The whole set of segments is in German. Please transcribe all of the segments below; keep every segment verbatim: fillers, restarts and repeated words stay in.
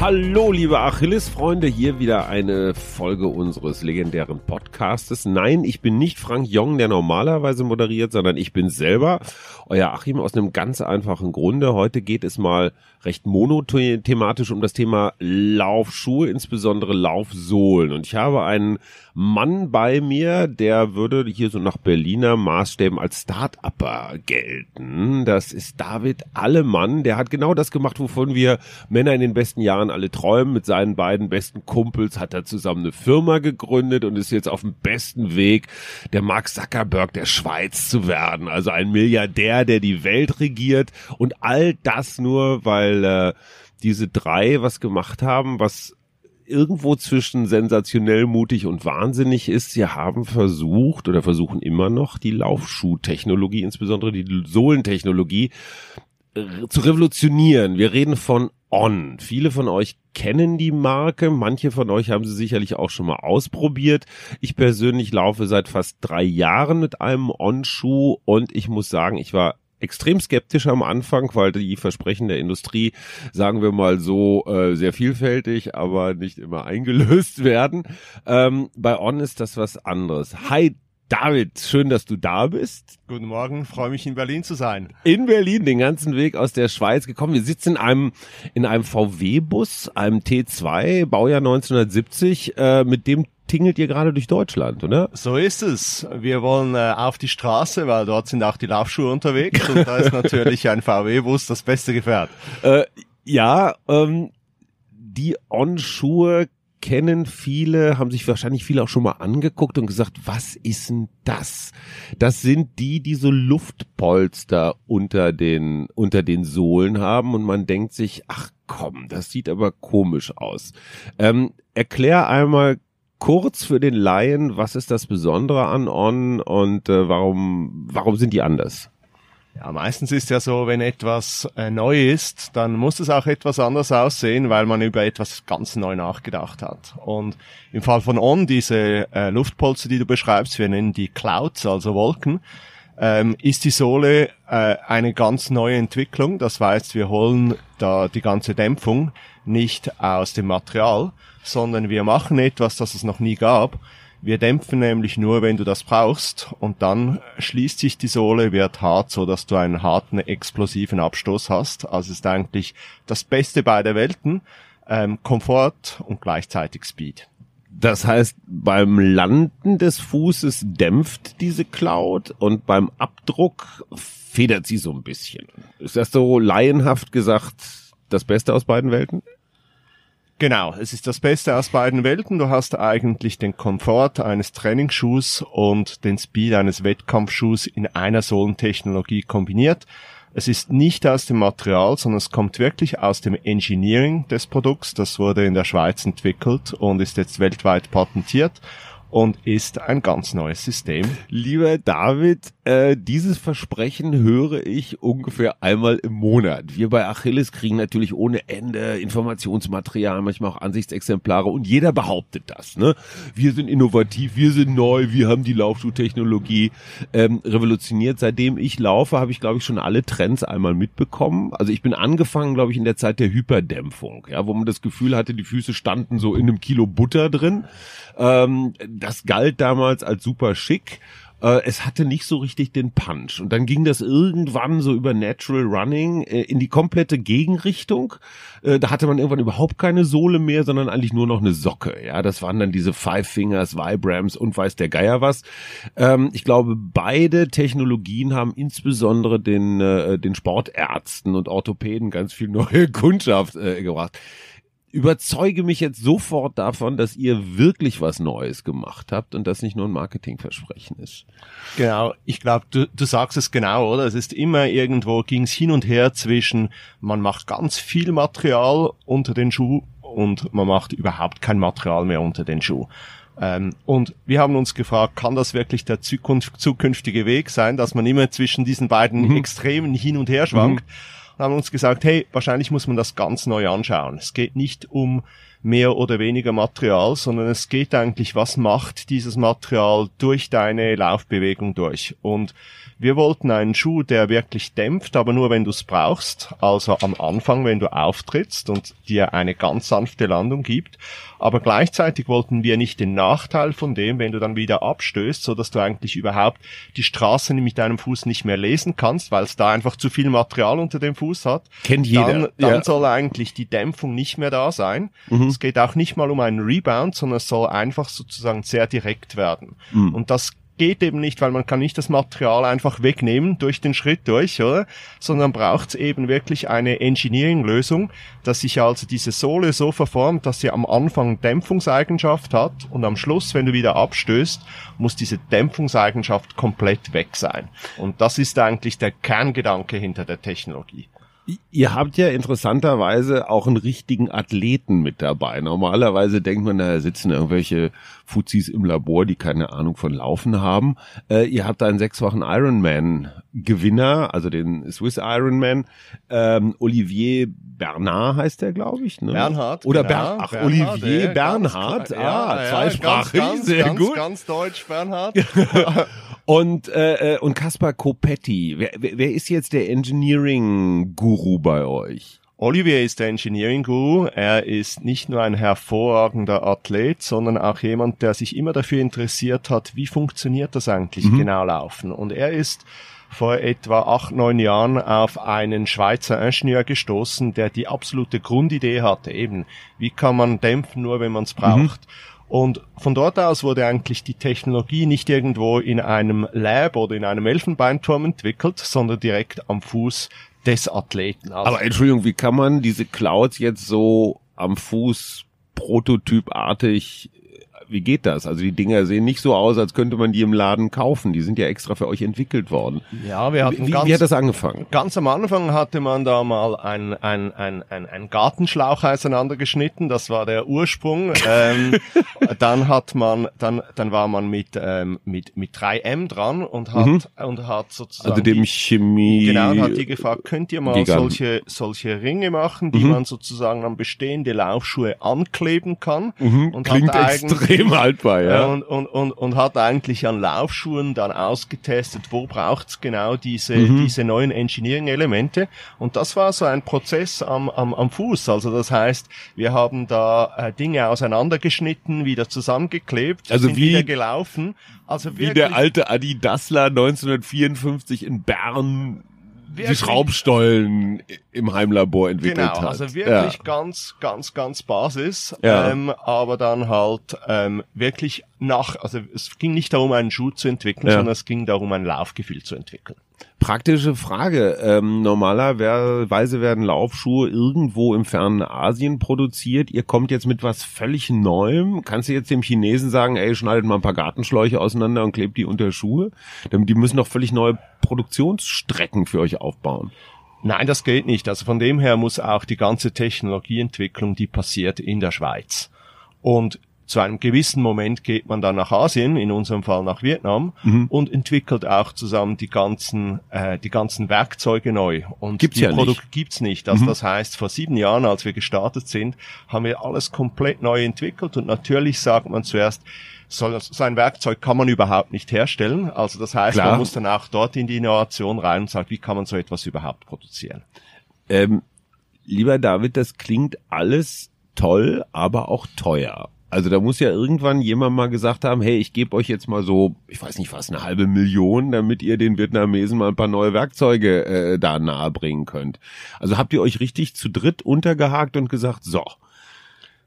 Hallo liebe Achilles-Freunde, hier wieder eine Folge unseres legendären Podcastes. Nein, ich bin nicht Frank Joung, der normalerweise moderiert, sondern ich bin selber, euer Achim, aus einem ganz einfachen Grunde. Heute geht es mal recht monothematisch um das Thema Laufschuhe, insbesondere Laufsohlen. Und ich habe einen Mann bei mir, der würde hier so nach Berliner Maßstäben als Start-Upper gelten. Das ist David Allemann, der hat genau das gemacht, wovon wir Männer in den besten Jahren alle träumen. Mit seinen beiden besten Kumpels hat er zusammen eine Firma gegründet und ist jetzt auf dem besten Weg, der Mark Zuckerberg der Schweiz zu werden. Also ein Milliardär, der die Welt regiert, und all das nur, weil äh, diese drei was gemacht haben, was irgendwo zwischen sensationell, mutig und wahnsinnig ist. Sie haben versucht oder versuchen immer noch, die Laufschuhtechnologie, insbesondere die Sohlentechnologie, zu revolutionieren. Wir reden von On. Viele von euch kennen die Marke, manche von euch haben sie sicherlich auch schon mal ausprobiert. Ich persönlich laufe seit fast drei Jahren mit einem On-Schuh und ich muss sagen, ich war extrem skeptisch am Anfang, weil die Versprechen der Industrie, sagen wir mal so, äh, sehr vielfältig, aber nicht immer eingelöst werden. Ähm, bei On ist das was anderes. Hi David, schön, dass du da bist. Guten Morgen, freue mich, in Berlin zu sein. In Berlin, den ganzen Weg aus der Schweiz gekommen. Wir sitzen in einem in einem V W-Bus, einem T zwei, Baujahr neunzehnhundertsiebzig, äh, mit dem tingelt ihr gerade durch Deutschland, oder? So ist es. Wir wollen äh, auf die Straße, weil dort sind auch die Laufschuhe unterwegs. Und da ist natürlich ein V W-Bus das beste Gefährt. Äh, ja, ähm, die On-Schuhe kennen viele, haben sich wahrscheinlich viele auch schon mal angeguckt und gesagt, was ist denn das? Das sind die, die so Luftpolster unter den, unter den Sohlen haben, und man denkt sich, ach komm, das sieht aber komisch aus. Ähm, erklär einmal kurz für den Laien, was ist das Besondere an On und äh, warum, warum sind die anders? Ja, meistens ist ja so, wenn etwas äh, neu ist, dann muss es auch etwas anders aussehen, weil man über etwas ganz neu nachgedacht hat. Und im Fall von On, diese äh, Luftpolster, die du beschreibst, wir nennen die Clouds, also Wolken, ähm, ist die Sohle äh, eine ganz neue Entwicklung. Das heißt, wir holen da die ganze Dämpfung nicht aus dem Material, sondern wir machen etwas, das es noch nie gab. Wir dämpfen nämlich nur, wenn du das brauchst, und dann schließt sich die Sohle, wird hart, so dass du einen harten, explosiven Abstoß hast. Also ist eigentlich das Beste beider Welten, ähm, Komfort und gleichzeitig Speed. Das heißt, beim Landen des Fußes dämpft diese Cloud und beim Abdruck federt sie so ein bisschen. Ist das so laienhaft gesagt das Beste aus beiden Welten? Genau, es ist das Beste aus beiden Welten. Du hast eigentlich den Komfort eines Trainingsschuhs und den Speed eines Wettkampfschuhs in einer Sohlentechnologie kombiniert. Es ist nicht aus dem Material, sondern es kommt wirklich aus dem Engineering des Produkts. Das wurde in der Schweiz entwickelt und ist jetzt weltweit patentiert und ist ein ganz neues System. Lieber David, äh, dieses Versprechen höre ich ungefähr einmal im Monat. Wir bei Achilles kriegen natürlich ohne Ende Informationsmaterial, manchmal auch Ansichtsexemplare, und jeder behauptet das, ne? Wir sind innovativ, wir sind neu, wir haben die Laufschuhtechnologie ähm, revolutioniert. Seitdem ich laufe, habe ich, glaube ich, schon alle Trends einmal mitbekommen. Also ich bin angefangen, glaube ich, in der Zeit der Hyperdämpfung, ja, wo man das Gefühl hatte, die Füße standen so in einem Kilo Butter drin. Ähm, Das galt damals als super schick. Es hatte nicht so richtig den Punch. Und dann ging das irgendwann so über Natural Running in die komplette Gegenrichtung. Da hatte man irgendwann überhaupt keine Sohle mehr, sondern eigentlich nur noch eine Socke. Ja, das waren dann diese Five Fingers, Vibrams und weiß der Geier was. Ich glaube, beide Technologien haben insbesondere den, den Sportärzten und Orthopäden ganz viel neue Kundschaft gebracht. Überzeuge mich jetzt sofort davon, dass ihr wirklich was Neues gemacht habt und das nicht nur ein Marketingversprechen ist. Genau, ich glaube, du, du sagst es genau, oder? Es ist immer irgendwo, ging es hin und her zwischen, man macht ganz viel Material unter den Schuh und man macht überhaupt kein Material mehr unter den Schuh. Ähm, und wir haben uns gefragt, kann das wirklich der Zukunft, zukünftige Weg sein, dass man immer zwischen diesen beiden mhm. Extremen hin und her schwankt? Mhm. Haben uns gesagt, hey, wahrscheinlich muss man das ganz neu anschauen. Es geht nicht um mehr oder weniger Material, sondern es geht eigentlich, was macht dieses Material durch deine Laufbewegung durch. Und wir wollten einen Schuh, der wirklich dämpft, aber nur, wenn du es brauchst, also am Anfang, wenn du auftrittst und dir eine ganz sanfte Landung gibt. Aber gleichzeitig wollten wir nicht den Nachteil von dem, wenn du dann wieder abstößt, so dass du eigentlich überhaupt die Straße mit deinem Fuß nicht mehr lesen kannst, weil es da einfach zu viel Material unter dem Fuß hat. Kennt jeder. Dann, dann ja. soll eigentlich die Dämpfung nicht mehr da sein. Mhm. Es geht auch nicht mal um einen Rebound, sondern es soll einfach sozusagen sehr direkt werden. Mhm. Und das geht eben nicht, weil man kann nicht das Material einfach wegnehmen durch den Schritt durch, oder? Sondern braucht es eben wirklich eine Engineering-Lösung, dass sich also diese Sohle so verformt, dass sie am Anfang Dämpfungseigenschaft hat und am Schluss, wenn du wieder abstößt, muss diese Dämpfungseigenschaft komplett weg sein. Und das ist eigentlich der Kerngedanke hinter der Technologie. Ihr habt ja interessanterweise auch einen richtigen Athleten mit dabei. Normalerweise denkt man, da sitzen irgendwelche Fuzis im Labor, die keine Ahnung von Laufen haben. Äh, ihr habt einen sechs Wochen Ironman-Gewinner, also den Swiss Ironman. Ähm, Olivier Bernhard heißt der, glaube ich. Ne? Bernhard. Oder genau, Ber- Ach, Bernhard, Olivier ja, Bernhard. Ganz, ah, ja, zweisprachig, ganz, sehr ganz, gut. Ganz deutsch, Bernhard. Und äh, und Kaspar Copetti, wer, wer ist jetzt der Engineering-Guru bei euch? Olivier ist der Engineering-Guru. Er ist nicht nur ein hervorragender Athlet, sondern auch jemand, der sich immer dafür interessiert hat, wie funktioniert das eigentlich mhm. genau Laufen. Und er ist vor etwa acht, neun Jahren auf einen Schweizer Ingenieur gestoßen, der die absolute Grundidee hatte, eben, wie kann man dämpfen, nur wenn man es braucht. Mhm. Und von dort aus wurde eigentlich die Technologie nicht irgendwo in einem Lab oder in einem Elfenbeinturm entwickelt, sondern direkt am Fuß des Athleten. Also aber Entschuldigung, wie kann man diese Clouds jetzt so am Fuß prototypartig, wie geht das? Also die Dinger sehen nicht so aus, als könnte man die im Laden kaufen. Die sind ja extra für euch entwickelt worden. Ja, wir hatten wie, ganz, wie hat das angefangen? Ganz am Anfang hatte man da mal ein, ein, ein, ein, ein Gartenschlauch auseinandergeschnitten. Das war der Ursprung. ähm, dann hat man, dann, dann war man mit, ähm, mit, mit drei M dran und hat, mhm. und hat sozusagen. Also dem die, Chemie. Genau, und hat die gefragt, könnt ihr mal Giganten. solche, solche Ringe machen, die mhm. man sozusagen an bestehende Laufschuhe ankleben kann? Mhm. Und klingt hat extrem. Haltbar, ja. Und, und, und, und hat eigentlich an Laufschuhen dann ausgetestet, wo braucht's genau diese, mhm. diese neuen Engineering-Elemente. Und das war so ein Prozess am, am, am Fuß. Also das heißt, wir haben da äh, Dinge auseinandergeschnitten, wieder zusammengeklebt, also sind wie, wieder gelaufen. Also wirklich, wie der alte Adi Dassler neunzehnhundertvierundfünfzig in Bern die Schraubstollen im Heimlabor entwickelt hat. Genau, also wirklich ja. ganz, ganz, ganz Basis, ja. ähm, aber dann halt ähm, wirklich nach, also es ging nicht darum, einen Schuh zu entwickeln, ja. sondern es ging darum, ein Laufgefühl zu entwickeln. Praktische Frage. Ähm, normalerweise werden Laufschuhe irgendwo im fernen Asien produziert. Ihr kommt jetzt mit was völlig Neuem. Kannst du jetzt dem Chinesen sagen, ey, schneidet mal ein paar Gartenschläuche auseinander und klebt die unter Schuhe? Die müssen doch völlig neue Produktionsstrecken für euch aufbauen. Nein, das geht nicht. Also von dem her muss auch die ganze Technologieentwicklung, die passiert, in der Schweiz. Und zu einem gewissen Moment geht man dann nach Asien, in unserem Fall nach Vietnam, mhm. und entwickelt auch zusammen die ganzen äh, die ganzen Werkzeuge neu. Und gibt's die ja Produkte nicht. Gibt's nicht. Also mhm. das heißt, vor sieben Jahren, als wir gestartet sind, haben wir alles komplett neu entwickelt. Und natürlich sagt man zuerst, so, so ein Werkzeug kann man überhaupt nicht herstellen. Also das heißt, Klar. man muss dann auch dort in die Innovation rein und sagt, wie kann man so etwas überhaupt produzieren? Ähm, lieber David, das klingt alles toll, aber auch teuer. Also da muss ja irgendwann jemand mal gesagt haben, hey, ich gebe euch jetzt mal so, ich weiß nicht was, eine halbe Million, damit ihr den Vietnamesen mal ein paar neue Werkzeuge äh, da nahe bringen könnt. Also habt ihr euch richtig zu dritt untergehakt und gesagt, so,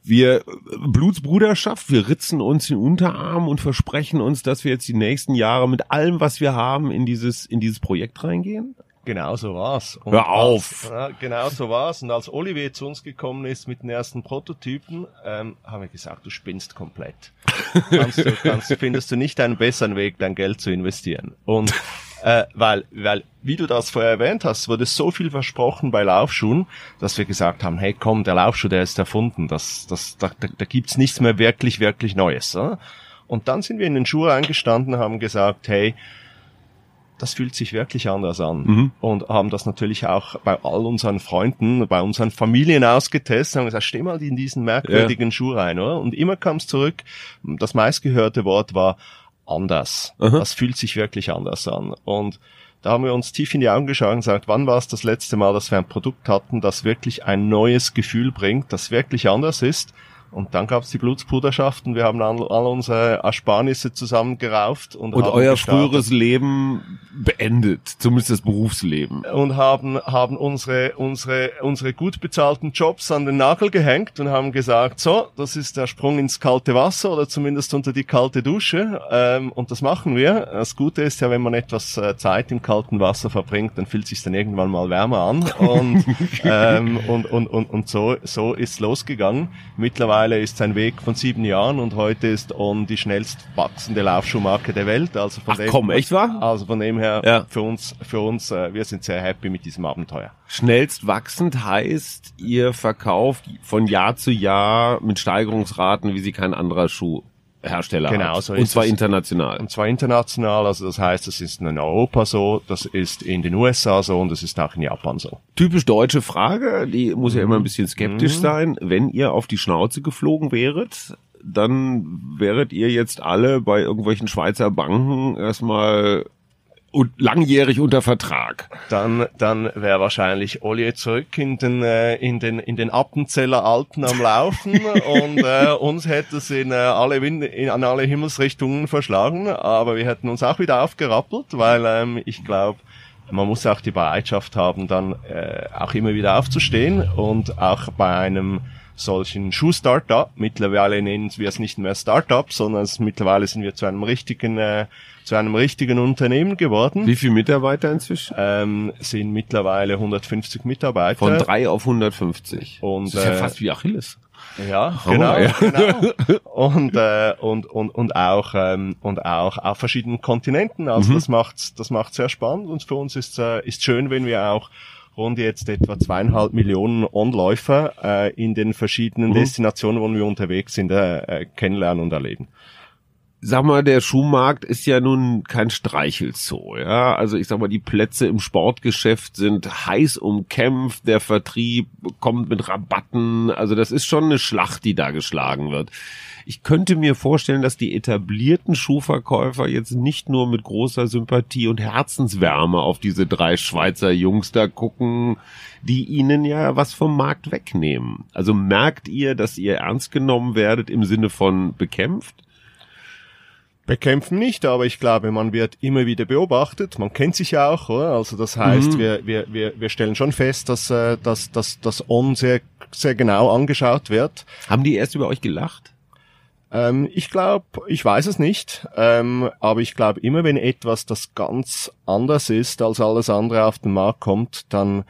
wir Blutsbruderschaft, wir ritzen uns den Unterarm und versprechen uns, dass wir jetzt die nächsten Jahre mit allem, was wir haben, in dieses in dieses Projekt reingehen? Genau so war's. Und Hör auf! Als, genau so war's. Und als Olivier zu uns gekommen ist mit den ersten Prototypen, ähm, haben wir gesagt, du spinnst komplett. kannst du, kannst, findest du nicht einen besseren Weg, dein Geld zu investieren. Und äh, weil, weil, wie du das vorher erwähnt hast, wurde so viel versprochen bei Laufschuhen, dass wir gesagt haben, hey komm, der Laufschuh, der ist erfunden. Das, das, da, da, da gibt's nichts mehr wirklich, wirklich Neues. Oder? Und dann sind wir in den Schuh eingestanden und haben gesagt, hey, das fühlt sich wirklich anders an. Mhm. Und haben das natürlich auch bei all unseren Freunden, bei unseren Familien ausgetestet, haben gesagt, steh mal in diesen merkwürdigen ja. Schuh rein, oder? Und immer kam es zurück, das meistgehörte Wort war anders. Mhm. Das fühlt sich wirklich anders an. Und da haben wir uns tief in die Augen geschaut und gesagt, wann war es das letzte Mal, dass wir ein Produkt hatten, das wirklich ein neues Gefühl bringt, das wirklich anders ist. Und dann gab es die Blutsbruderschaft und wir haben alle unsere Ersparnisse zusammengerauft. Und, und haben euer gestartet. früheres Leben beendet, zumindest das Berufsleben. Und haben haben unsere unsere unsere gut bezahlten Jobs an den Nagel gehängt und haben gesagt, so, das ist der Sprung ins kalte Wasser oder zumindest unter die kalte Dusche. Ähm, und das machen wir. Das Gute ist ja, wenn man etwas Zeit im kalten Wasser verbringt, dann fühlt sich's dann irgendwann mal wärmer an. Und ähm, und, und und und so so ist losgegangen. Mittlerweile ist ein Weg von sieben Jahren und heute ist On die schnellst wachsende Laufschuhmarke der Welt. Also von Ach dem, komm, echt wahr? Also von dem her, ja. für uns, für uns, wir sind sehr happy mit diesem Abenteuer. Schnellst wachsend heißt, ihr verkauft von Jahr zu Jahr mit Steigerungsraten, wie sie kein anderer Schuhhersteller genau, hat. So und zwar es. international. Und zwar international, also das heißt, das ist in Europa so, das ist in den U S A so und das ist auch in Japan so. Typisch deutsche Frage, die muss ja immer ein bisschen skeptisch mhm. sein. Wenn ihr auf die Schnauze geflogen wäret, dann wäret ihr jetzt alle bei irgendwelchen Schweizer Banken erstmal und langjährig unter Vertrag. Dann, dann wäre wahrscheinlich Olli zurück in den, äh, in den, in den Appenzeller Alpen am Laufen und, äh, uns hätte es in, äh, alle Wind, in, an alle Himmelsrichtungen verschlagen, aber wir hätten uns auch wieder aufgerappelt, weil, ähm, ich glaube, man muss auch die Bereitschaft haben, dann, äh, auch immer wieder aufzustehen und auch bei einem solchen Schuh-Startup, mittlerweile nennen wir es nicht mehr Startup, sondern es, mittlerweile sind wir zu einem richtigen, äh, zu einem richtigen Unternehmen geworden. Wie viele Mitarbeiter inzwischen? Ähm, sind mittlerweile hundertfünfzig Mitarbeiter. Von drei auf hundertfünfzig. Und, das ist ja äh, fast wie Achilles. Ja, oh, genau, ja. genau. Und, äh, und, und, und auch, ähm, und auch auf verschiedenen Kontinenten. Also mhm. das macht's, das macht's sehr spannend und für uns ist, äh, ist schön, wenn wir auch rund jetzt etwa zweieinhalb Millionen On-Läufer äh, in den verschiedenen mhm. Destinationen, wo wir unterwegs sind, äh, kennenlernen und erleben. Sag mal, der Schuhmarkt ist ja nun kein Streichelzoo, ja. Also ich sag mal, die Plätze im Sportgeschäft sind heiß umkämpft, der Vertrieb kommt mit Rabatten, also das ist schon eine Schlacht, die da geschlagen wird. Ich könnte mir vorstellen, dass die etablierten Schuhverkäufer jetzt nicht nur mit großer Sympathie und Herzenswärme auf diese drei Schweizer Jungs da gucken, die ihnen ja was vom Markt wegnehmen. Also merkt ihr, dass ihr ernst genommen werdet im Sinne von bekämpft? Bekämpfen nicht, aber ich glaube, man wird immer wieder beobachtet. Man kennt sich ja auch, oder? Also das heißt, mhm. wir wir wir wir stellen schon fest, dass dass dass das On sehr sehr genau angeschaut wird. Haben die erst über euch gelacht? Ähm, ich glaube, ich weiß es nicht, ähm, aber ich glaube, immer wenn etwas, das ganz anders ist als alles andere auf den Markt kommt, dann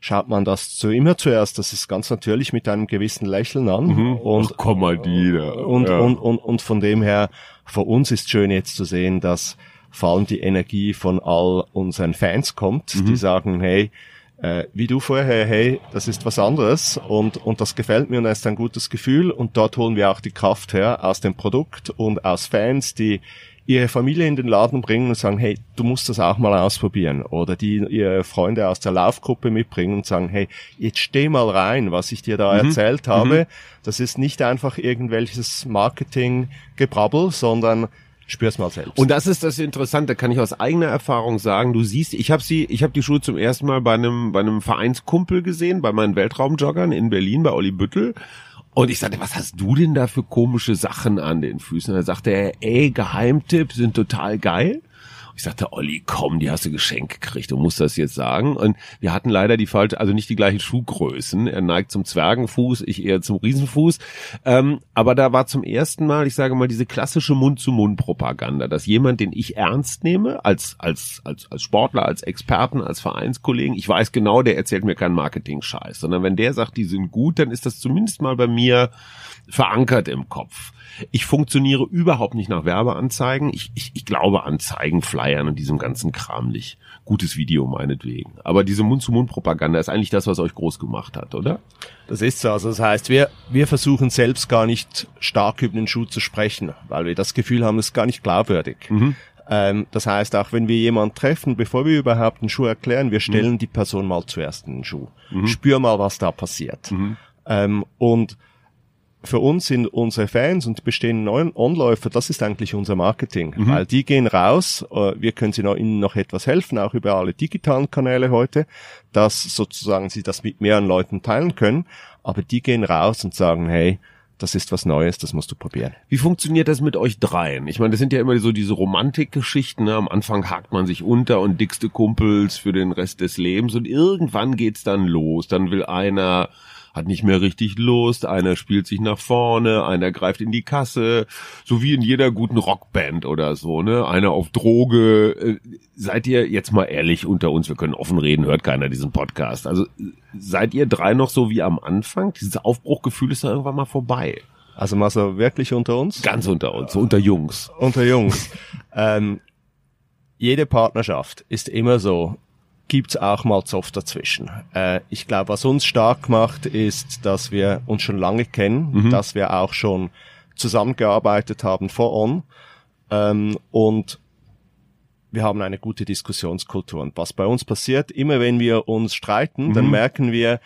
schaut man das zu immer zuerst, das ist ganz natürlich mit einem gewissen Lächeln an. Mhm. Und, Ach, komm mal die da. Und, ja. und, und, und von dem her, für uns ist schön jetzt zu sehen, dass vor allem die Energie von all unseren Fans kommt, mhm. die sagen, hey, äh, wie du vorher, hey, das ist was anderes und, und das gefällt mir und das ist ein gutes Gefühl und dort holen wir auch die Kraft her aus dem Produkt und aus Fans, die ihre Familie in den Laden bringen und sagen, hey, du musst das auch mal ausprobieren. Oder die ihre Freunde aus der Laufgruppe mitbringen und sagen, hey, jetzt steh mal rein, was ich dir da mhm. erzählt habe. Mhm. Das ist nicht einfach irgendwelches Marketing-Gebrabbel, sondern spür's mal selbst. Und das ist das Interessante, kann ich aus eigener Erfahrung sagen. Du siehst, ich habe sie, ich habe die Schuhe zum ersten Mal bei einem bei einem Vereinskumpel gesehen, bei meinen Weltraumjoggern in Berlin, bei Olli Büttel. Und ich sagte, was hast du denn da für komische Sachen an den Füßen? Und dann sagte er, ey, Geheimtipp, sind total geil. Und ich sagte, Olli, komm, die hast du geschenkt gekriegt, du musst das jetzt sagen. Und wir hatten leider die falsche, also nicht die gleichen Schuhgrößen. Er neigt zum Zwergenfuß, ich eher zum Riesenfuß. Ähm, aber da war zum ersten Mal, ich sage mal, diese klassische Mund-zu-Mund-Propaganda, dass jemand, den ich ernst nehme, als, als, als, als Sportler, als Experten, als Vereinskollegen, ich weiß genau, der erzählt mir keinen Marketing-Scheiß, sondern wenn der sagt, die sind gut, dann ist das zumindest mal bei mir verankert im Kopf. Ich funktioniere überhaupt nicht nach Werbeanzeigen. Ich, ich, ich glaube Anzeigen, Flyern und diesem ganzen Kram nicht. Gutes Video meinetwegen. Aber diese Mund-zu-Mund-Propaganda ist eigentlich das, was euch groß gemacht hat, oder? Das ist so. Also das heißt, wir, wir versuchen selbst gar nicht stark über den Schuh zu sprechen, weil wir das Gefühl haben, es ist gar nicht glaubwürdig. Mhm. Ähm, das heißt, auch wenn wir jemanden treffen, bevor wir überhaupt einen Schuh erklären, wir stellen mhm. die Person mal zuerst einen Schuh. Mhm. Spür mal, was da passiert. Mhm. Ähm, und für uns sind unsere Fans und bestehenden neuen Onläufer, das ist eigentlich unser Marketing, mhm. weil die gehen raus, wir können sie noch, ihnen noch etwas helfen, auch über alle digitalen Kanäle heute, dass sozusagen sie das mit mehreren Leuten teilen können, aber die gehen raus und sagen, hey, das ist was Neues, das musst du probieren. Wie funktioniert das mit euch dreien? Ich meine, das sind ja immer so diese Romantikgeschichten. Ne? Am Anfang hakt man sich unter und dickste Kumpels für den Rest des Lebens und irgendwann geht's dann los. Dann will einer, hat nicht mehr richtig Lust, einer spielt sich nach vorne, einer greift in die Kasse, so wie in jeder guten Rockband oder so, ne? Einer auf Droge. Seid ihr jetzt mal ehrlich unter uns, wir können offen reden, hört keiner diesen Podcast. Also seid ihr drei noch so wie am Anfang? Dieses Aufbruchgefühl ist ja irgendwann mal vorbei. Also mal so wirklich unter uns? Ganz unter uns, so unter Jungs. Unter Jungs. ähm, jede Partnerschaft ist immer so. Gibt's auch mal Zoff dazwischen. Äh, ich glaube, was uns stark macht, ist, dass wir uns schon lange kennen, mhm. dass wir auch schon zusammengearbeitet haben vor On ähm, und wir haben eine gute Diskussionskultur. Und was bei uns passiert, immer wenn wir uns streiten, mhm. dann merken wir,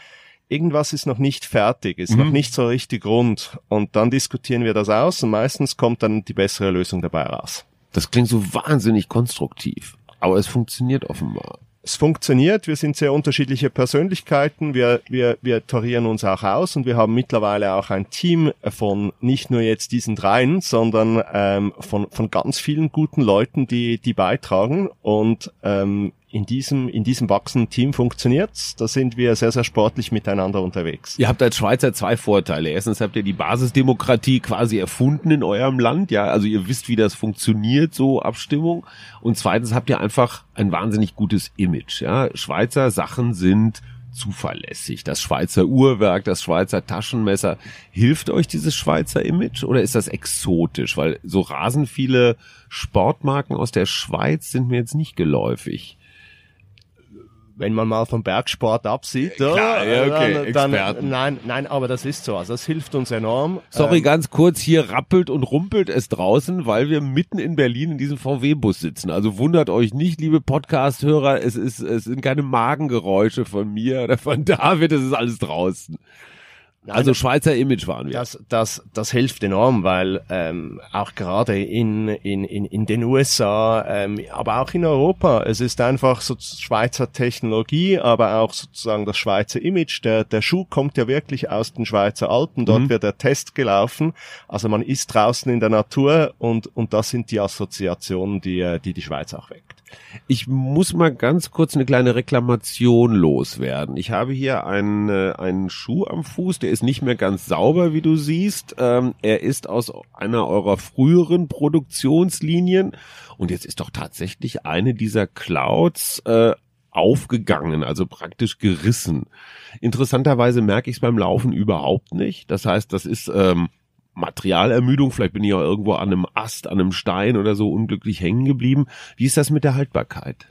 irgendwas ist noch nicht fertig, ist mhm. noch nicht so richtig rund und dann diskutieren wir das aus und meistens kommt dann die bessere Lösung dabei raus. Das klingt so wahnsinnig konstruktiv, aber es funktioniert offenbar. Es funktioniert, wir sind sehr unterschiedliche Persönlichkeiten, wir, wir, wir tarieren uns auch aus und wir haben mittlerweile auch ein Team von nicht nur jetzt diesen dreien, sondern ähm, von, von ganz vielen guten Leuten, die, die beitragen und ähm, in diesem, in diesem wachsenden Team funktioniert's. Da sind wir sehr, sehr sportlich miteinander unterwegs. Ihr habt als Schweizer zwei Vorteile. Erstens habt ihr die Basisdemokratie quasi erfunden in eurem Land. Ja, also ihr wisst, wie das funktioniert, so Abstimmung. Und zweitens habt ihr einfach ein wahnsinnig gutes Image. Ja, Schweizer Sachen sind zuverlässig. Das Schweizer Uhrwerk, das Schweizer Taschenmesser. Hilft euch dieses Schweizer Image oder ist das exotisch? Weil so rasend viele Sportmarken aus der Schweiz sind mir jetzt nicht geläufig. Wenn man mal vom Bergsport absieht, klar, ja, okay, dann, dann nein, nein, aber das ist so, also das hilft uns enorm. Sorry, ähm, ganz kurz, hier rappelt und rumpelt es draußen, weil wir mitten in Berlin in diesem V W-Bus sitzen. Also wundert euch nicht, liebe Podcast-Hörer, es ist, es sind keine Magengeräusche von mir oder von David, es ist alles draußen. Nein, also Schweizer Image waren wir. Das, das, das hilft enorm, weil ähm, auch gerade in in in in den U S A, ähm, aber auch in Europa, es ist einfach so Schweizer Technologie, aber auch sozusagen das Schweizer Image. Der der Schuh kommt ja wirklich aus den Schweizer Alpen. Dort mhm. wird der Test gelaufen. Also man ist draußen in der Natur und und das sind die Assoziationen, die die die Schweiz auch weckt. Ich muss mal ganz kurz eine kleine Reklamation loswerden. Ich habe hier einen, äh, einen Schuh am Fuß, der ist nicht mehr ganz sauber, wie du siehst. Ähm, er ist aus einer eurer früheren Produktionslinien und jetzt ist doch tatsächlich eine dieser Clouds äh, aufgegangen, also praktisch gerissen. Interessanterweise merke ich es beim Laufen überhaupt nicht. Das heißt, das ist ähm, Materialermüdung, vielleicht bin ich auch irgendwo an einem Ast, an einem Stein oder so unglücklich hängen geblieben. Wie ist das mit der Haltbarkeit?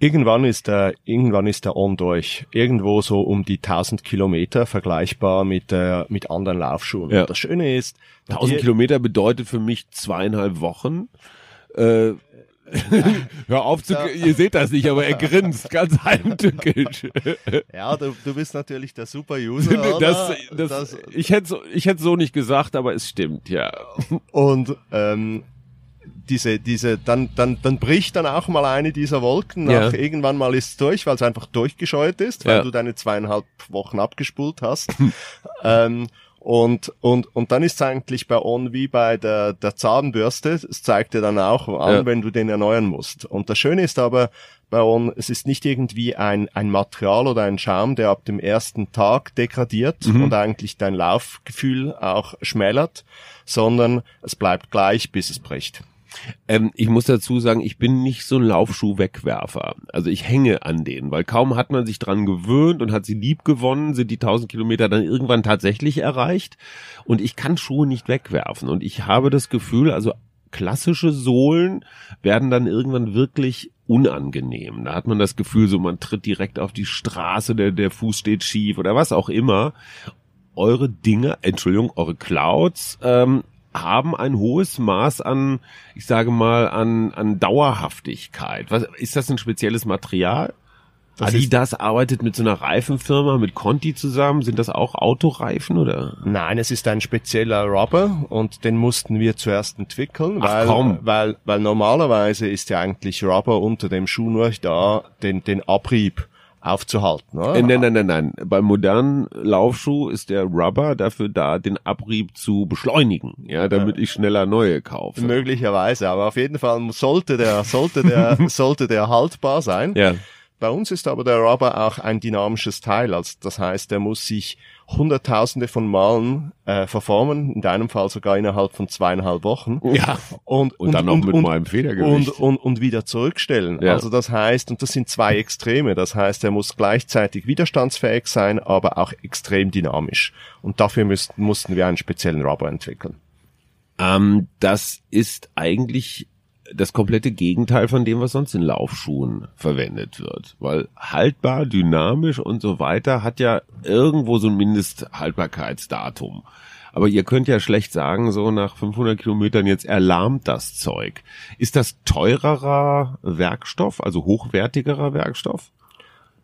Irgendwann ist der, irgendwann ist der On durch. Irgendwo so um die tausend Kilometer, vergleichbar mit, äh, mit anderen Laufschuhen. Ja. Das Schöne ist... tausend Kilometer bedeutet für mich zweieinhalb Wochen. Äh, Hör auf zu, ja. Ihr seht das nicht, aber er grinst ganz heimtückisch. Ja, du, du bist natürlich der Super-User, das, das, das, ich hätte so, ich hätte so nicht gesagt, aber es stimmt, ja. Und ähm, diese, diese, dann, dann, dann bricht dann auch mal eine dieser Wolken. Ja. Nach, irgendwann mal ist es durch, weil es einfach durchgescheut ist, weil ja. du deine zweieinhalb Wochen abgespult hast. ähm, Und, und, und dann ist es eigentlich bei On wie bei der, der Zahnbürste. Es zeigt dir dann auch an, ja. wenn du den erneuern musst. Und das Schöne ist aber bei On, es ist nicht irgendwie ein, ein Material oder ein Schaum, der ab dem ersten Tag degradiert mhm. und eigentlich dein Laufgefühl auch schmälert, sondern es bleibt gleich, bis es bricht. Ähm, ich muss dazu sagen, ich bin nicht so ein Laufschuh-Wegwerfer. Also ich hänge an denen, weil kaum hat man sich dran gewöhnt und hat sie lieb gewonnen, sind die tausend Kilometer dann irgendwann tatsächlich erreicht und ich kann Schuhe nicht wegwerfen und ich habe das Gefühl, also klassische Sohlen werden dann irgendwann wirklich unangenehm. Da hat man das Gefühl, so man tritt direkt auf die Straße, der, der Fuß steht schief oder was auch immer. Eure Dinger, Entschuldigung, eure Clouds, ähm, haben ein hohes Maß an, ich sage mal, an, an Dauerhaftigkeit. Was, ist das ein spezielles Material? Das Adidas arbeitet mit so einer Reifenfirma, mit Conti zusammen. Sind das auch Autoreifen, oder? Nein, es ist ein spezieller Rubber und den mussten wir zuerst entwickeln, Ach, weil, komm. weil, weil normalerweise ist ja eigentlich Rubber unter dem Schuh nur da, den, den Abrieb aufzuhalten, oder? Nein, nein, nein, nein. Beim modernen Laufschuh ist der Rubber dafür da, den Abrieb zu beschleunigen, ja, damit ich schneller neue kaufe. Möglicherweise, aber auf jeden Fall sollte der, sollte der, sollte der haltbar sein. Ja. Bei uns ist aber der Rubber auch ein dynamisches Teil, also das heißt, er muss sich hunderttausende von Malen äh, verformen, in deinem Fall sogar innerhalb von zweieinhalb Wochen. Ja, und, und, und dann noch mit und, meinem Federgewicht. Und, und, und wieder zurückstellen. Ja. Also das heißt, und das sind zwei Extreme, das heißt, er muss gleichzeitig widerstandsfähig sein, aber auch extrem dynamisch. Und dafür müssten, mussten wir einen speziellen Rubber entwickeln. Ähm, das ist eigentlich das komplette Gegenteil von dem, was sonst in Laufschuhen verwendet wird. Weil haltbar, dynamisch und so weiter hat ja irgendwo so ein Mindesthaltbarkeitsdatum. Aber ihr könnt ja schlecht sagen, so nach fünfhundert Kilometern jetzt erlahmt das Zeug. Ist das teurerer Werkstoff, also hochwertigerer Werkstoff?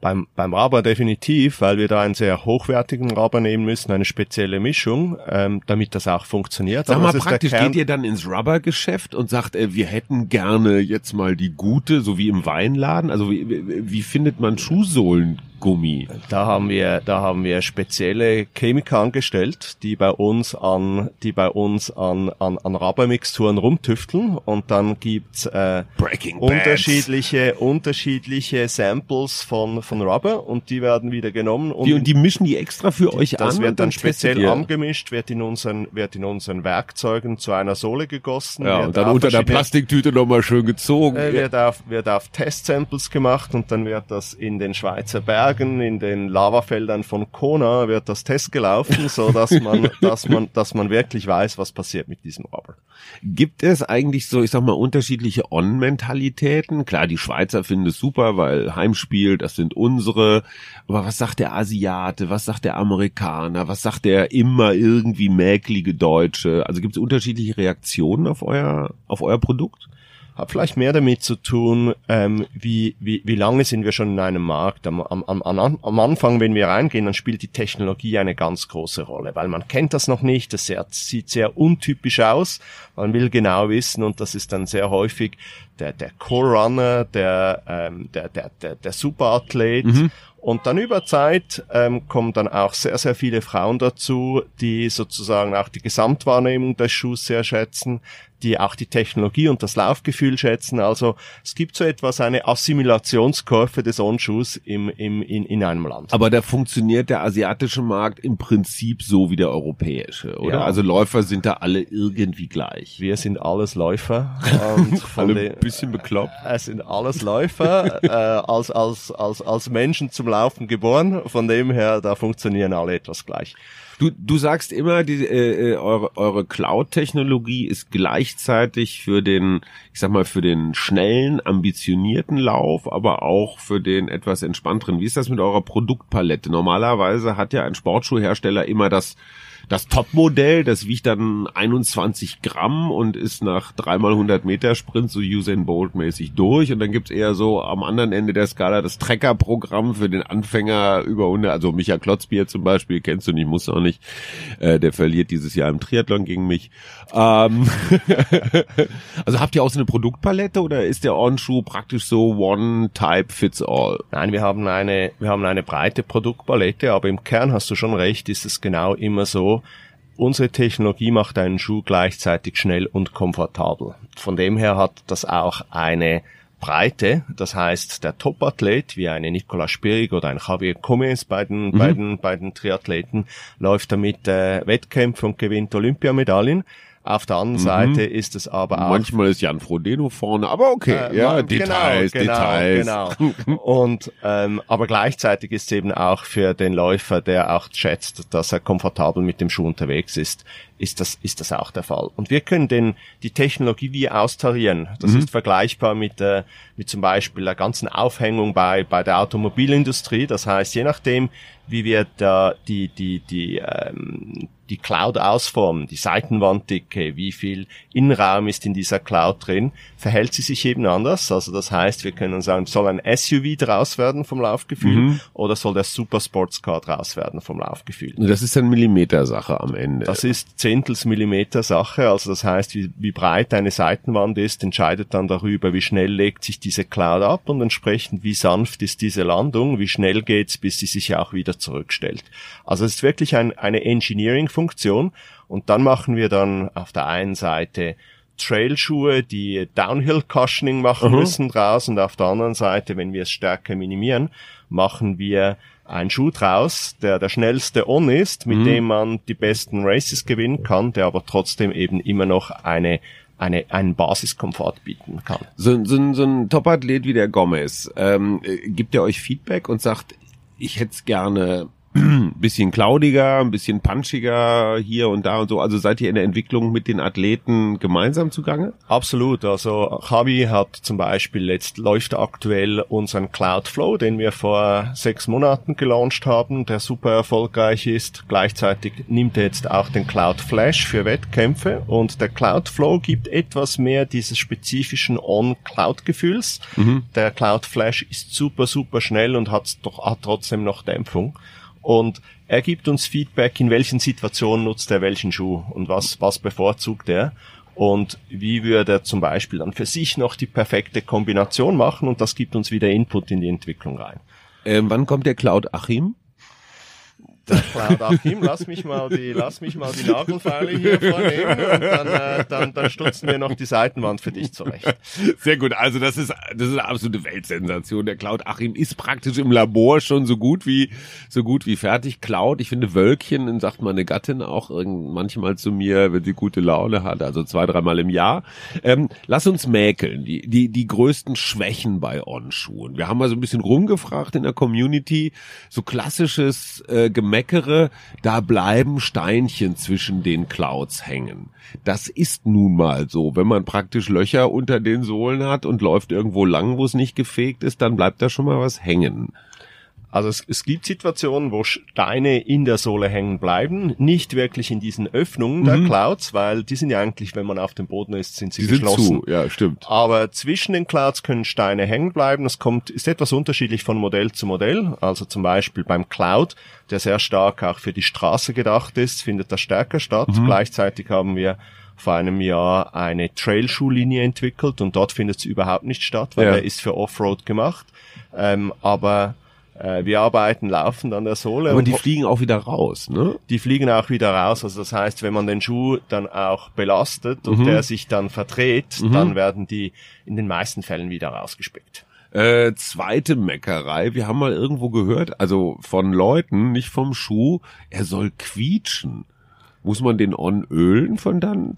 Beim, beim Rubber definitiv, weil wir da einen sehr hochwertigen Rubber nehmen müssen, eine spezielle Mischung, ähm, damit das auch funktioniert. Sag mal, praktisch geht ihr dann ins Rubbergeschäft und sagt, äh, wir hätten gerne jetzt mal die gute, so wie im Weinladen. Also wie, wie findet man Schuhsohlengummi? Da haben wir, da haben wir spezielle Chemiker angestellt, die bei uns an, die bei uns an, an, an Rubbermixturen rumtüfteln und dann gibt's äh, unterschiedliche, unterschiedliche Samples von von Rubber und die werden wieder genommen und die, und die mischen die extra für die, euch an. Das wird dann, dann speziell ihr. angemischt, wird in unseren wird in unseren Werkzeugen zu einer Sohle gegossen. Ja, und dann unter der Plastiktüte nochmal schön gezogen. Äh, wird auf wird auf Testsamples gemacht und dann wird das in den Schweizer Bergen, in den Lavafeldern von Kona wird das testgelaufen, so dass man dass man dass man wirklich weiß, was passiert mit diesem Rubber. Gibt es eigentlich so, ich sag mal, unterschiedliche On-Mentalitäten? Klar, die Schweizer finden es super, weil Heimspiel, das sind unsere, aber was sagt der Asiate, was sagt der Amerikaner, was sagt der immer irgendwie mäkelige Deutsche? Also gibt es unterschiedliche Reaktionen auf euer auf euer Produkt? Hat vielleicht mehr damit zu tun, ähm, wie wie wie lange sind wir schon in einem Markt. Am, am, am, am Anfang, wenn wir reingehen, dann spielt die Technologie eine ganz große Rolle, weil man kennt das noch nicht, das sehr, sieht sehr untypisch aus, man will genau wissen und das ist dann sehr häufig der der Core-Runner, der, ähm, der, der, der, der Superathlet. Mhm. Und dann über Zeit ähm, kommen dann auch sehr, sehr viele Frauen dazu, die sozusagen auch die Gesamtwahrnehmung des Schuhs sehr schätzen, die auch die Technologie und das Laufgefühl schätzen. Also es gibt so etwas, eine Assimilationskurve des On-Schuhs im, im, in, in einem Land. Aber da funktioniert der asiatische Markt im Prinzip so wie der europäische, oder? Ja. Also Läufer sind da alle irgendwie gleich. Wir sind alles Läufer. Und von alle den, ein bisschen bekloppt. Es sind alles Läufer, äh, als, als, als, als Menschen zum Laufen geboren. Von dem her, da funktionieren alle etwas gleich. Du, du sagst immer, die, äh, eure, eure Cloud-Technologie ist gleichzeitig für den, ich sag mal, für den schnellen, ambitionierten Lauf, aber auch für den etwas entspannteren. Wie ist das mit eurer Produktpalette? Normalerweise hat ja ein Sportschuhhersteller immer das, das Top-Modell, das wiegt dann einundzwanzig Gramm und ist nach dreimal hundert Meter Sprint so Usain Bolt-mäßig durch. Und dann gibt's eher so am anderen Ende der Skala das Trecker-Programm für den Anfänger über hundert, also Micha Klotzbier zum Beispiel, kennst du nicht, musst du auch nicht. Äh, der verliert dieses Jahr im Triathlon gegen mich. Ähm also habt ihr auch so eine Produktpalette oder ist der On-Schuh praktisch so one type fits all? Nein, wir haben eine, wir haben eine breite Produktpalette, aber im Kern hast du schon recht, ist es genau immer so, unsere Technologie macht einen Schuh gleichzeitig schnell und komfortabel. Von dem her hat das auch eine Breite, das heißt, der Top-Athlet wie eine Nicola Spirig oder ein Javier Gomez bei den, mhm. bei den, bei den Triathleten läuft damit äh, Wettkämpfe und gewinnt Olympiamedaillen. Auf der anderen mhm. Seite ist es aber auch... Manchmal ist Jan Frodeno vorne, aber okay, äh, ja, man, Details, genau, Details. Genau, genau. Und, ähm, aber gleichzeitig ist es eben auch für den Läufer, der auch schätzt, dass er komfortabel mit dem Schuh unterwegs ist, ist das, ist das auch der Fall. Und wir können denn die Technologie wie austarieren. Das mhm. ist vergleichbar mit, äh, mit zum Beispiel der ganzen Aufhängung bei, bei der Automobilindustrie. Das heißt, je nachdem, wie wir da die, die, die, ähm, die Cloud ausformen, die Seitenwanddicke, wie viel Innenraum ist in dieser Cloud drin, verhält sie sich eben anders. Also das heißt, wir können sagen, soll ein S U V draus werden vom Laufgefühl mhm. oder soll der Supersportscar draus werden vom Laufgefühl? Das ist eine Millimeter-Sache am Ende. Das ist Zehntels-Millimeter-Sache. Also das heißt, wie, wie breit eine Seitenwand ist, entscheidet dann darüber, wie schnell legt sich diese Cloud ab und entsprechend, wie sanft ist diese Landung, wie schnell geht's, bis sie sich auch wieder zurückstellt. Also es ist wirklich ein, eine Engineering-Funktion und dann machen wir dann auf der einen Seite Trailschuhe, die Downhill-Cushioning machen mhm. müssen draus und auf der anderen Seite, wenn wir es stärker minimieren, machen wir einen Schuh draus, der der schnellste On ist, mit mhm. dem man die besten Races gewinnen kann, der aber trotzdem eben immer noch eine eine einen Basiskomfort bieten kann. So, so, so ein Top-Athlet wie der Gomez, ähm, gibt er euch Feedback und sagt, ich hätte es gerne ein bisschen cloudiger, ein bisschen punchiger hier und da und so. Also seid ihr in der Entwicklung mit den Athleten gemeinsam zugange? Absolut. Also Javi hat zum Beispiel, jetzt läuft aktuell unseren Cloudflow, den wir vor sechs Monaten gelauncht haben, der super erfolgreich ist. Gleichzeitig nimmt er jetzt auch den Cloudflash für Wettkämpfe und der Cloudflow gibt etwas mehr dieses spezifischen On-Cloud-Gefühls. Mhm. Der Cloudflash ist super, super schnell und hat doch hat trotzdem noch Dämpfung. Und er gibt uns Feedback, in welchen Situationen nutzt er welchen Schuh und was, was bevorzugt er und wie würde er zum Beispiel dann für sich noch die perfekte Kombination machen und das gibt uns wieder Input in die Entwicklung rein. Ähm, wann kommt der Cloud Achim? Der Cloud Achim, lass mich mal die, lass mich mal die Nagelfeile hier vornehmen und dann, äh, dann, dann stutzen wir noch die Seitenwand für dich zurecht. Sehr gut, also das ist, das ist eine absolute Weltsensation. Der Cloud Achim ist praktisch im Labor schon so gut wie, so gut wie fertig. Cloud, ich finde Wölkchen, dann sagt meine Gattin auch manchmal zu mir, wenn sie gute Laune hat, also zwei, dreimal im Jahr. Ähm, lass uns mäkeln, die, die, die größten Schwächen bei On-Schuhen. Wir haben mal so ein bisschen rumgefragt in der Community, so klassisches, äh, meckere, da bleiben Steinchen zwischen den Clouds hängen. Das ist nun mal so. Wenn man praktisch Löcher unter den Sohlen hat und läuft irgendwo lang, wo es nicht gefegt ist, dann bleibt da schon mal was hängen. Also es, es gibt Situationen, wo Steine in der Sohle hängen bleiben, nicht wirklich in diesen Öffnungen der mhm. Clouds, weil die sind ja eigentlich, wenn man auf dem Boden ist, sind sie die geschlossen. Sind zu. Ja, stimmt. Aber zwischen den Clouds können Steine hängen bleiben. Das kommt, ist etwas unterschiedlich von Modell zu Modell. Also zum Beispiel beim Cloud, der sehr stark auch für die Straße gedacht ist, findet das stärker statt. Mhm. Gleichzeitig haben wir vor einem Jahr eine Trail-Schuhlinie entwickelt und dort findet es überhaupt nicht statt, weil ja. der ist für Offroad gemacht. Ähm, aber wir arbeiten laufend an der Sohle. Aber und die fliegen auch wieder raus, ne? Die fliegen auch wieder raus. Also das heißt, wenn man den Schuh dann auch belastet und mhm. der sich dann verdreht, mhm. dann werden die in den meisten Fällen wieder rausgespickt. Äh, zweite Meckerei. Wir haben mal irgendwo gehört, also von Leuten, nicht vom Schuh, er soll quietschen. Muss man den On ölen von dann?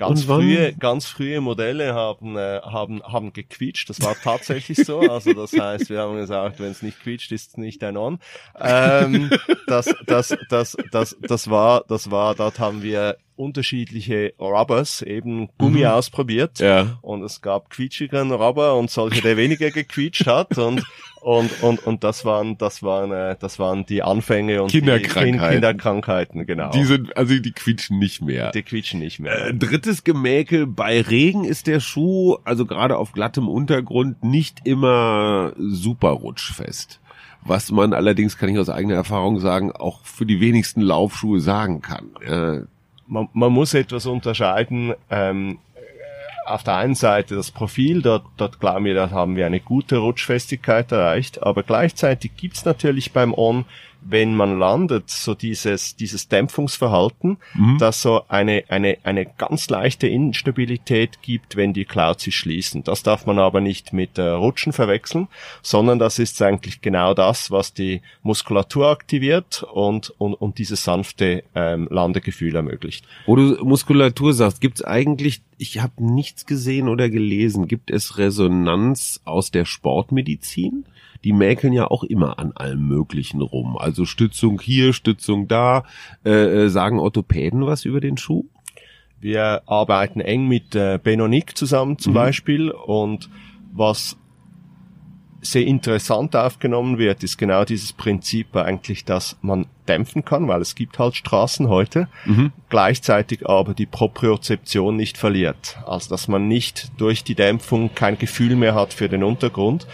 Ganz frühe, ganz frühe Modelle haben, äh, haben, haben gequietscht. Das war tatsächlich so. Also das heißt, wir haben gesagt, wenn es nicht quietscht, ist es nicht ein On. Ähm, das, das, das, das, das war, das war, dort haben wir unterschiedliche Rubbers, eben Gummi mhm. ausprobiert. Ja. Und es gab quietschigeren Rubber und solche, der weniger gequietscht hat und, und, und, und das waren, das waren, das waren die Anfänge und Kinderkrankheiten. Die Kinderkrankheiten, genau. Die sind, also die quietschen nicht mehr. Die quietschen nicht mehr. Äh, drittes Gemäkel, bei Regen ist der Schuh, also gerade auf glattem Untergrund, nicht immer super rutschfest. Was man allerdings, kann ich aus eigener Erfahrung sagen, auch für die wenigsten Laufschuhe sagen kann. Äh, Man, man muss etwas unterscheiden. Ähm, auf der einen Seite das Profil, dort, dort glauben wir, da haben wir eine gute Rutschfestigkeit erreicht, aber gleichzeitig gibt's natürlich beim On, wenn man landet, so dieses dieses Dämpfungsverhalten, mhm. dass so eine eine eine ganz leichte Instabilität gibt, wenn die Clouds sich schließen. Das darf man aber nicht mit äh, Rutschen verwechseln, sondern das ist eigentlich genau das, was die Muskulatur aktiviert und und und dieses sanfte ähm, Landegefühl ermöglicht. Wo du Muskulatur sagst, gibt's eigentlich, ich habe nichts gesehen oder gelesen, gibt es Resonanz aus der Sportmedizin? die mäkeln ja auch immer an allem Möglichen rum. Also Stützung hier, Stützung da. Äh, sagen Orthopäden was über den Schuh? Wir arbeiten eng mit äh, Benno Nigg zusammen zum mhm. Beispiel, und was sehr interessant aufgenommen wird, ist genau dieses Prinzip eigentlich, dass man dämpfen kann, weil es gibt halt Straßen heute, mhm. gleichzeitig aber die Propriozeption nicht verliert. Also dass man nicht durch die Dämpfung kein Gefühl mehr hat für den Untergrund,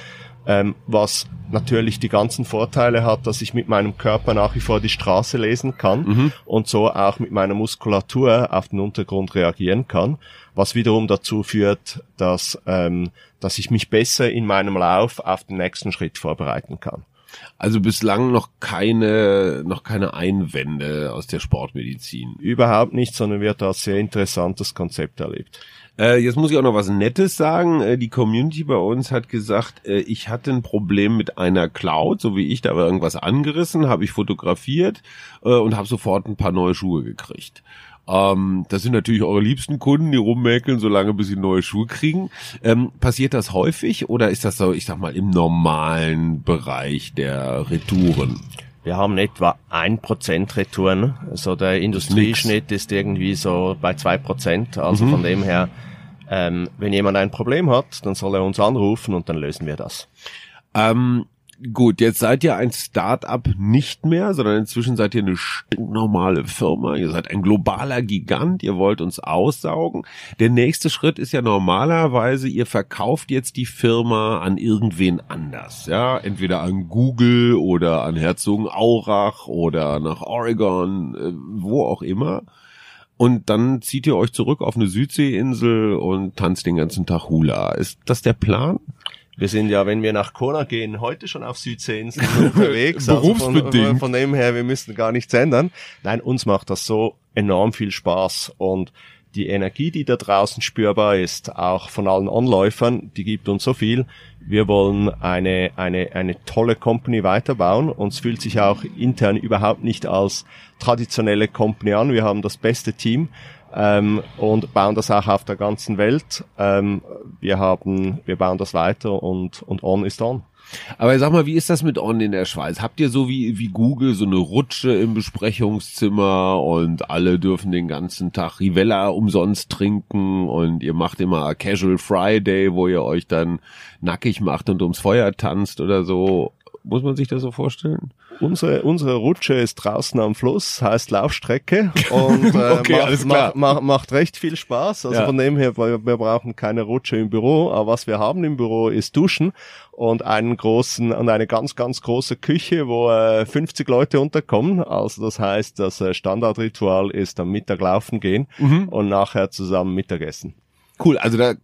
ähm, was natürlich die ganzen Vorteile hat, dass ich mit meinem Körper nach wie vor die Straße lesen kann mhm. und so auch mit meiner Muskulatur auf den Untergrund reagieren kann, was wiederum dazu führt, dass ähm, dass ich mich besser in meinem Lauf auf den nächsten Schritt vorbereiten kann. Also bislang noch keine noch keine Einwände aus der Sportmedizin. Überhaupt nicht, sondern wird als sehr interessantes Konzept erlebt. Äh, jetzt muss ich auch noch was Nettes sagen. Äh, die Community bei uns hat gesagt, äh, ich hatte ein Problem mit einer Cloud, so wie ich, da war irgendwas angerissen, habe ich fotografiert äh, und habe sofort ein paar neue Schuhe gekriegt. Ähm, das sind natürlich eure liebsten Kunden, die rummäkeln, solange bis sie neue Schuhe kriegen. Ähm, passiert das häufig oder ist das so, ich sag mal, im normalen Bereich der Retouren? Wir haben etwa ein Prozent Retouren. Also der Industrieschnitt ist irgendwie so bei zwei Prozent. Also mhm. von dem her, ähm, wenn jemand ein Problem hat, dann soll er uns anrufen und dann lösen wir das. Ähm, Gut, jetzt seid ihr ein Start-up nicht mehr, sondern inzwischen seid ihr eine stinknormale Firma. Ihr seid ein globaler Gigant, ihr wollt uns aussaugen. Der nächste Schritt ist ja normalerweise, ihr verkauft jetzt die Firma an irgendwen anders. Ja, entweder an Google oder an Herzogenaurach oder nach Oregon, wo auch immer. Und dann zieht ihr euch zurück auf eine Südseeinsel und tanzt den ganzen Tag Hula. Ist das der Plan? Wir sind ja, wenn wir nach Kona gehen, heute schon auf Südseeinseln unterwegs. Berufsbedingt. Also von, von dem her, wir müssen gar nichts ändern. Nein, uns macht das so enorm viel Spaß. Und die Energie, die da draußen spürbar ist, auch von allen Anläufern, die gibt uns so viel. Wir wollen eine eine eine tolle Company weiterbauen. Uns fühlt sich auch intern überhaupt nicht als traditionelle Company an. Wir haben das beste Team. Ähm, und bauen das auch auf der ganzen Welt. Ähm, wir haben, wir bauen das weiter und und On ist On. Aber sag mal, wie ist das mit On in der Schweiz? Habt ihr so wie wie Google so eine Rutsche im Besprechungszimmer und alle dürfen den ganzen Tag Rivella umsonst trinken und ihr macht immer Casual Friday, wo ihr euch dann nackig macht und ums Feuer tanzt oder so? Muss man sich das so vorstellen? Unsere unsere Rutsche ist draußen am Fluss, heißt Laufstrecke und äh, okay, macht, alles klar. Macht, macht, macht recht viel Spaß. Also ja. Von dem her, wir, wir brauchen keine Rutsche im Büro, aber was wir haben im Büro ist Duschen und einen großen und eine ganz ganz große Küche, wo äh, fünfzig Leute unterkommen. Also das heißt, das äh, Standardritual ist am Mittag laufen gehen mhm. und nachher zusammen Mittagessen. Cool, also da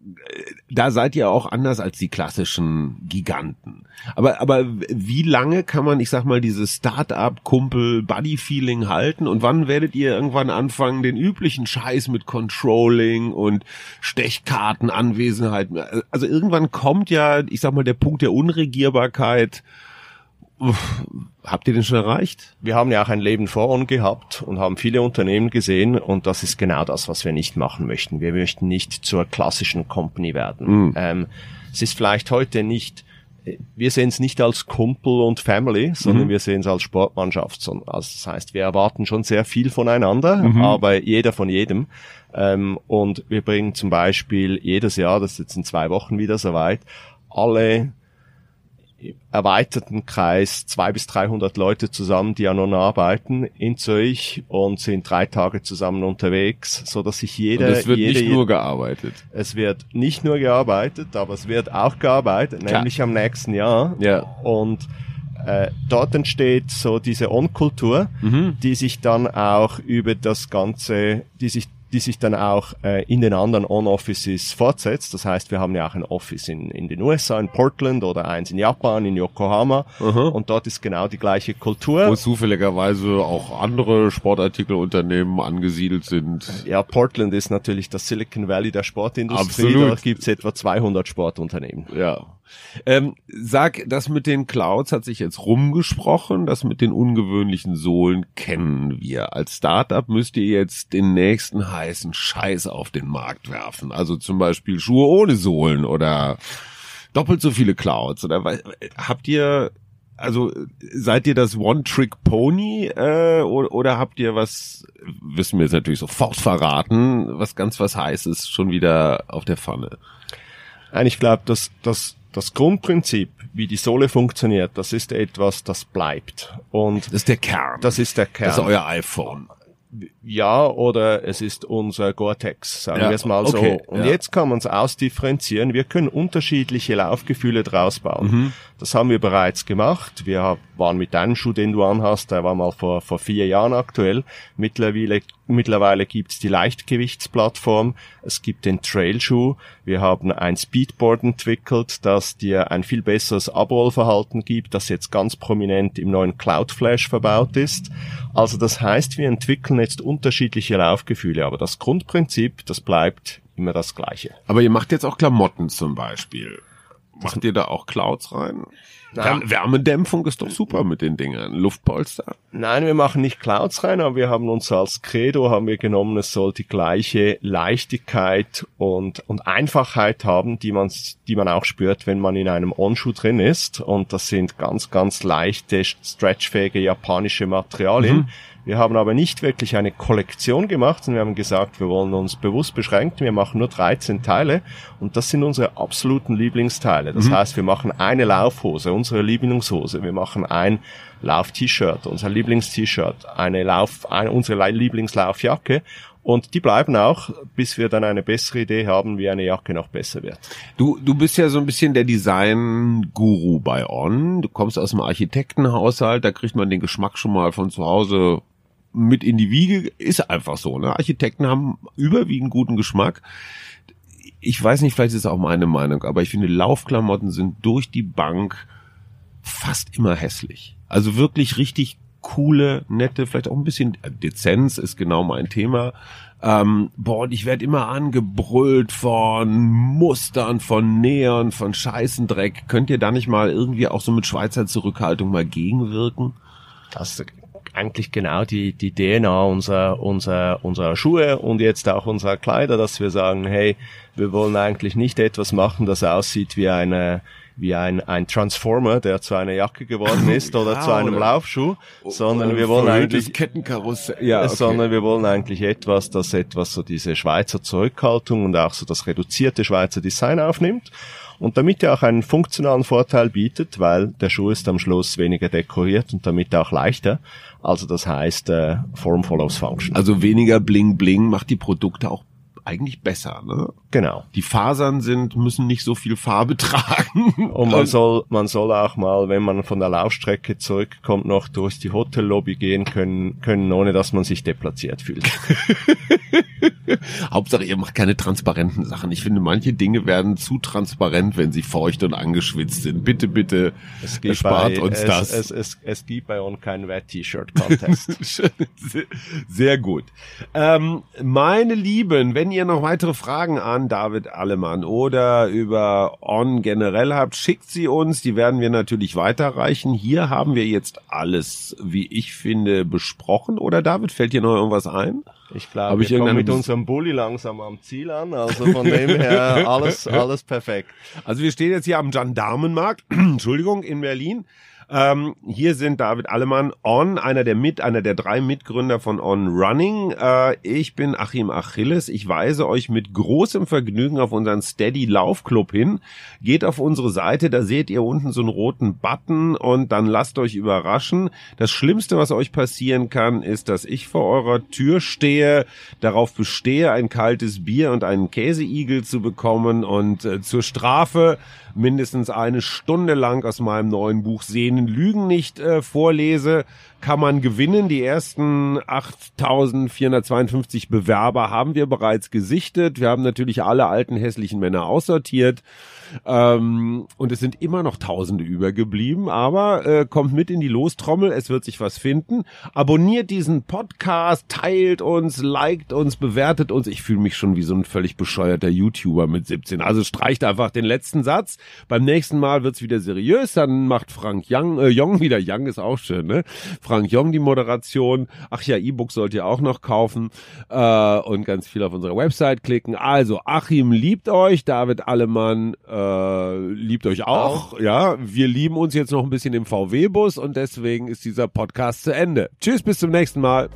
da seid ihr auch anders als die klassischen Giganten. Aber aber wie lange kann man, ich sag mal, dieses Start-up-Kumpel-Buddy-Feeling halten und wann werdet ihr irgendwann anfangen, den üblichen Scheiß mit Controlling und Stechkarten, Anwesenheit? Also irgendwann kommt ja, ich sag mal, der Punkt der Unregierbarkeit. Uff, habt ihr den schon erreicht? Wir haben ja auch ein Leben vor uns gehabt und haben viele Unternehmen gesehen und das ist genau das, was wir nicht machen möchten. Wir möchten nicht zur klassischen Company werden. Mhm. Ähm, es ist vielleicht heute nicht, wir sehen es nicht als Kumpel und Family, sondern mhm. wir sehen es als Sportmannschaft. Also das heißt, wir erwarten schon sehr viel voneinander, mhm. aber jeder von jedem. Ähm, und wir bringen zum Beispiel jedes Jahr, das ist jetzt in zwei Wochen wieder soweit, alle erweiterten Kreis zwei bis dreihundert Leute zusammen, die an On arbeiten in Zürich und sind drei Tage zusammen unterwegs, so dass sich jeder... Und es wird jede, nicht nur gearbeitet. Es wird nicht nur gearbeitet, aber es wird auch gearbeitet, Klar. nämlich am nächsten Jahr. Ja. Und äh, dort entsteht so diese On-Kultur, mhm. die sich dann auch über das Ganze, die sich die sich dann auch äh, in den anderen On-Offices fortsetzt. Das heißt, wir haben ja auch ein Office in, in den U S A, in Portland oder eins in Japan, in Yokohama. Aha. Und dort ist genau die gleiche Kultur. Wo zufälligerweise auch andere Sportartikelunternehmen angesiedelt sind. Ja, Portland ist natürlich das Silicon Valley der Sportindustrie. Absolut. Dort gibt's etwa zweihundert Sportunternehmen. Ja. Ähm, sag, das mit den Clouds hat sich jetzt rumgesprochen, das mit den ungewöhnlichen Sohlen kennen wir. Als Startup müsst ihr jetzt den nächsten heißen Scheiß auf den Markt werfen, also zum Beispiel Schuhe ohne Sohlen oder doppelt so viele Clouds? Oder habt ihr, also seid ihr das One-Trick-Pony äh, oder, oder habt ihr was, wissen wir jetzt natürlich sofort verraten, was ganz was Heißes schon wieder auf der Pfanne? Nein, ich glaube, dass das das Grundprinzip, wie die Sohle funktioniert, das ist etwas, das bleibt. Und das ist der Kern. Das ist der Kern. Das ist euer iPhone. Ja, oder es ist unser Gore-Tex, sagen ja, wir es mal okay, so. Und ja. Jetzt kann man es ausdifferenzieren. Wir können unterschiedliche Laufgefühle draus bauen. Mhm. Das haben wir bereits gemacht. Wir waren mit deinem Schuh, den du anhast, der war mal vor, vor vier Jahren aktuell. Mittlerweile, mittlerweile gibt's die Leichtgewichtsplattform. Es gibt den Trailschuh. Wir haben ein Speedboard entwickelt, das dir ein viel besseres Abrollverhalten gibt, das jetzt ganz prominent im neuen Cloudflash verbaut ist. Also das heißt, wir entwickeln jetzt unterschiedliche Laufgefühle, aber das Grundprinzip, das bleibt immer das Gleiche. Aber ihr macht jetzt auch Klamotten zum Beispiel. Macht ihr da auch Clouds rein? Nein. Wärmedämpfung ist doch super mit den Dingern. Luftpolster? Nein, wir machen nicht Clouds rein, aber wir haben uns als Credo haben wir genommen, es soll die gleiche Leichtigkeit und, und Einfachheit haben, die man, die man auch spürt, wenn man in einem On-Schuh drin ist. Und das sind ganz, ganz leichte, stretchfähige japanische Materialien. Mhm. Wir haben aber nicht wirklich eine Kollektion gemacht, sondern wir haben gesagt, wir wollen uns bewusst beschränken. Wir machen nur dreizehn Teile und das sind unsere absoluten Lieblingsteile. Das mhm. heißt, wir machen eine Laufhose, unsere Lieblingshose. Wir machen ein Lauf-T-Shirt, unser Lieblings-T-Shirt, eine Lauf, eine, unsere Lieblingslaufjacke. Und die bleiben auch, bis wir dann eine bessere Idee haben, wie eine Jacke noch besser wird. Du du bist ja so ein bisschen der Design-Guru bei On. Du kommst aus dem Architektenhaushalt, da kriegt man den Geschmack schon mal von zu Hause mit in die Wiege. Ist einfach so, ne? Architekten haben überwiegend guten Geschmack. Ich weiß nicht, vielleicht ist es auch meine Meinung, aber ich finde, Laufklamotten sind durch die Bank fast immer hässlich. Also wirklich richtig coole, nette, vielleicht auch ein bisschen Dezenz ist genau mein Thema. Ähm, boah, und ich werde immer angebrüllt von Mustern, von Neon, von Scheißendreck. Könnt ihr da nicht mal irgendwie auch so mit Schweizer Zurückhaltung mal gegenwirken? Das ist eigentlich genau die, die D N A unserer, unserer, unserer Schuhe und jetzt auch unserer Kleider, dass wir sagen, hey, wir wollen eigentlich nicht etwas machen, das aussieht wie eine wie ein, ein Transformer, der zu einer Jacke geworden ist oder ja, zu einem oder Laufschuh, sondern wir wollen eigentlich Kettenkarussell, ja, okay. sondern wir wollen eigentlich etwas, das etwas so diese Schweizer Zurückhaltung und auch so das reduzierte Schweizer Design aufnimmt und damit ja auch einen funktionalen Vorteil bietet, weil der Schuh ist am Schluss weniger dekoriert und damit auch leichter. Also das heißt äh, Form follows Function. Also weniger Bling Bling macht die Produkte auch eigentlich besser, ne? Genau. Die Fasern sind, müssen nicht so viel Farbe tragen. Und man soll, man soll auch mal, wenn man von der Laufstrecke zurückkommt, noch durch die Hotellobby gehen können, können, ohne dass man sich deplatziert fühlt. Hauptsache, ihr macht keine transparenten Sachen. Ich finde, manche Dinge werden zu transparent, wenn sie feucht und angeschwitzt sind. Bitte, bitte, spart bei, uns es, das. Es, es, es gibt bei uns keinen Wet-T-Shirt-Contest. Sehr gut. Ähm, meine Lieben, wenn Wenn ihr noch weitere Fragen an David Allemann oder über On generell habt, schickt sie uns. Die werden wir natürlich weiterreichen. Hier haben wir jetzt alles, wie ich finde, besprochen. Oder David, fällt dir noch irgendwas ein? Ich glaube, wir kommen mit unserem Bulli langsam am Ziel an. Also von dem her alles, alles perfekt. Also wir stehen jetzt hier am Gendarmenmarkt, Entschuldigung, in Berlin. Ähm, hier sind David Allemann, On, einer der mit, einer der drei Mitgründer von On Running. Äh, ich bin Achim Achilles. Ich weise euch mit großem Vergnügen auf unseren Steady Lauf Club hin. Geht auf unsere Seite, da seht ihr unten so einen roten Button und dann lasst euch überraschen. Das Schlimmste, was euch passieren kann, ist, dass ich vor eurer Tür stehe, darauf bestehe, ein kaltes Bier und einen Käseigel zu bekommen und äh, zur Strafe mindestens eine Stunde lang aus meinem neuen Buch sehen. Lügen nicht äh, vorlese, kann man gewinnen. Die ersten achttausendvierhundertzweiundfünfzig Bewerber haben wir bereits gesichtet. Wir haben natürlich alle alten hässlichen Männer aussortiert. Ähm, und es sind immer noch Tausende übergeblieben, aber äh, kommt mit in die Lostrommel, es wird sich was finden. Abonniert diesen Podcast, teilt uns, liked uns, bewertet uns. Ich fühle mich schon wie so ein völlig bescheuerter YouTuber mit siebzehn. Also streicht einfach den letzten Satz. Beim nächsten Mal wird's wieder seriös, dann macht Frank Joung Young, äh, Young wieder, Young ist auch schön, ne? Frank Joung die Moderation, ach ja, E-Book sollt ihr auch noch kaufen äh, und ganz viel auf unserer Website klicken. Also, Achim liebt euch, David Allemann äh, liebt euch auch, auch, ja, wir lieben uns jetzt noch ein bisschen im V W-Bus und deswegen ist dieser Podcast zu Ende. Tschüss, bis zum nächsten Mal.